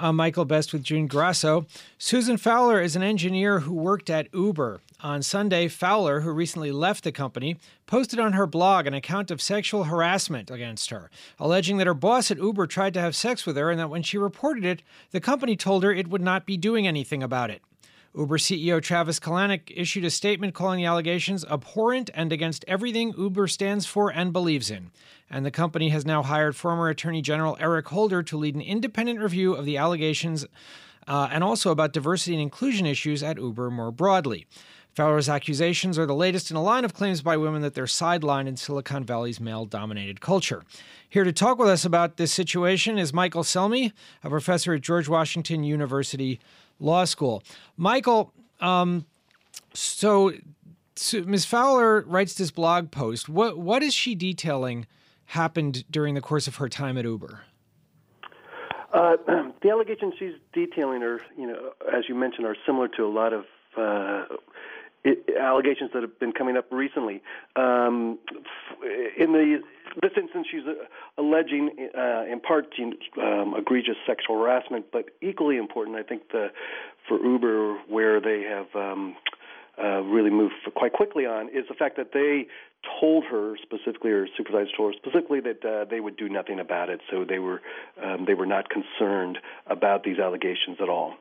I'm Michael Best with June Grasso. Susan Fowler is an engineer who worked at Uber. On Sunday, Fowler, who recently left the company, posted on her blog an account of sexual harassment against her, alleging that her boss at Uber tried to have sex with her and that when she reported it, the company told her it would not be doing anything about it. Uber CEO Travis Kalanick issued a statement calling the allegations abhorrent and against everything Uber stands for and believes in. And the company has now hired former Attorney General Eric Holder to lead an independent review of the allegations and also about diversity and inclusion issues at Uber more broadly. Fowler's accusations are the latest in a line of claims by women that they're sidelined in Silicon Valley's male-dominated culture. Here to talk with us about this situation is Michael Selmi, a professor at George Washington University Law School. Michael, so Ms. Fowler writes this blog post. What is she detailing happened during the course of her time at Uber? The allegations she's detailing are, as you mentioned, are similar to a lot of allegations that have been coming up recently. In this instance, she's alleging, in part, egregious sexual harassment, but equally important, I think, for Uber, where they have really moved quite quickly on, is the fact that they told her specifically, or supervised her specifically, that they would do nothing about it. So they were not concerned about these allegations at all.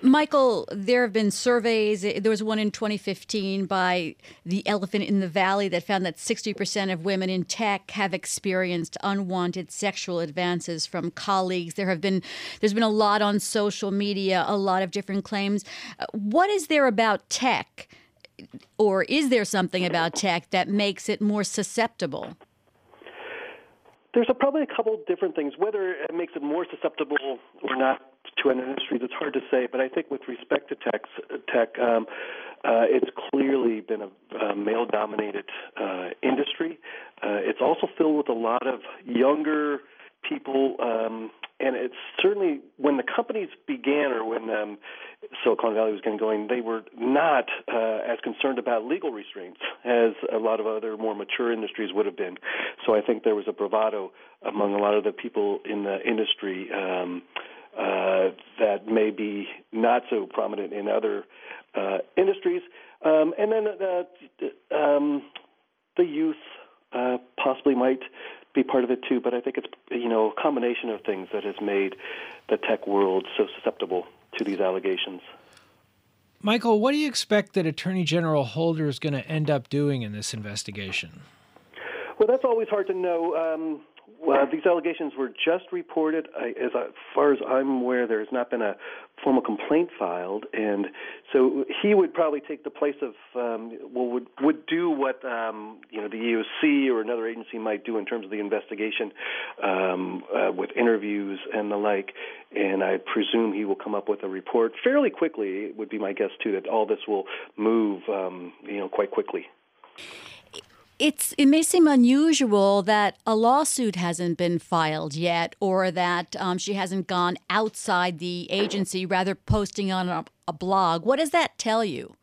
Michael, there have been surveys. There was one in 2015 by the Elephant in the Valley that found that 60% of women in tech have experienced unwanted sexual advances from colleagues. There's been a lot on social media, a lot of different claims. What is there about tech, or is there something about tech that makes it more susceptible? There's probably a couple different things. Whether it makes it more susceptible or not to an industry, that's hard to say. But I think with respect to tech, it's clearly been a male-dominated industry. It's also filled with a lot of younger people, and it's certainly when the companies began, or when Silicon Valley was going, they were not as concerned about legal restraints as a lot of other more mature industries would have been. So I think there was a bravado among a lot of the people in the industry that may be not so prominent in other industries. And then the youth possibly might be part of it too, but I think it's a combination of things that has made the tech world so susceptible to these allegations. Michael, what do you expect that Attorney General Holder is going to end up doing in this investigation? Well, that's always hard to know. These allegations were just reported. As far as I'm aware, there has not been a formal complaint filed, and so he would probably take the place of would do what the EEOC or another agency might do in terms of the investigation with interviews and the like. And I presume he will come up with a report fairly quickly. Would be my guess too that all this will move quite quickly. It may seem unusual that a lawsuit hasn't been filed yet, or that she hasn't gone outside the agency, rather posting on a blog. What does that tell you?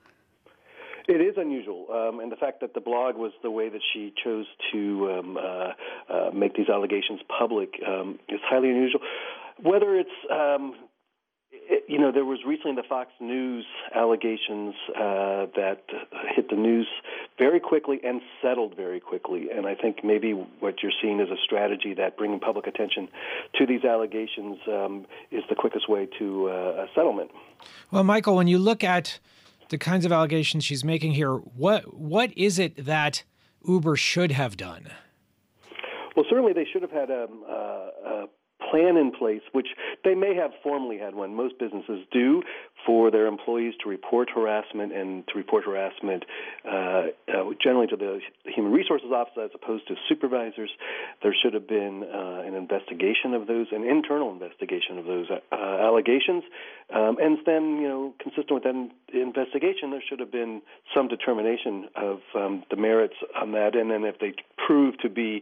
It is unusual, and the fact that the blog was the way that she chose to make these allegations public is highly unusual. Whether it's there was recently the Fox News allegations that hit the news very quickly and settled very quickly. And I think maybe what you're seeing is a strategy that bringing public attention to these allegations is the quickest way to a settlement. Well, Michael, when you look at the kinds of allegations she's making here, what is it that Uber should have done? Well, certainly they should have had a plan in place, which they may have formally had one. Most businesses do, for their employees to report harassment generally to the Human Resources Office as opposed to supervisors. There should have been an investigation of those, an internal investigation of those allegations. And then, consistent with that investigation, there should have been some determination of the merits on that. And then if they prove to be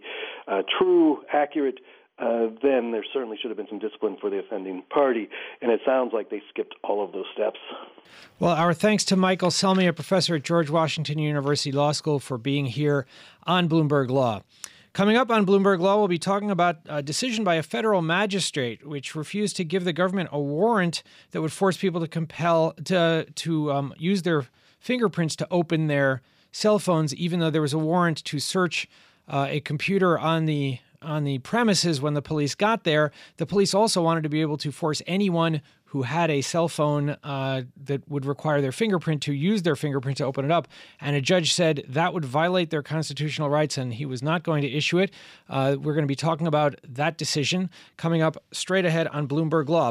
true, accurate, then there certainly should have been some discipline for the offending party. And it sounds like they skipped all of those steps. Well, our thanks to Michael Selmi, a professor at George Washington University Law School, for being here on Bloomberg Law. Coming up on Bloomberg Law, we'll be talking about a decision by a federal magistrate which refused to give the government a warrant that would force people to use their fingerprints to open their cell phones, even though there was a warrant to search a computer on the premises when the police got there. The police also wanted to be able to force anyone who had a cell phone that would require their fingerprint to use their fingerprint to open it up. And a judge said that would violate their constitutional rights, and he was not going to issue it. We're going to be talking about that decision coming up straight ahead on Bloomberg Law.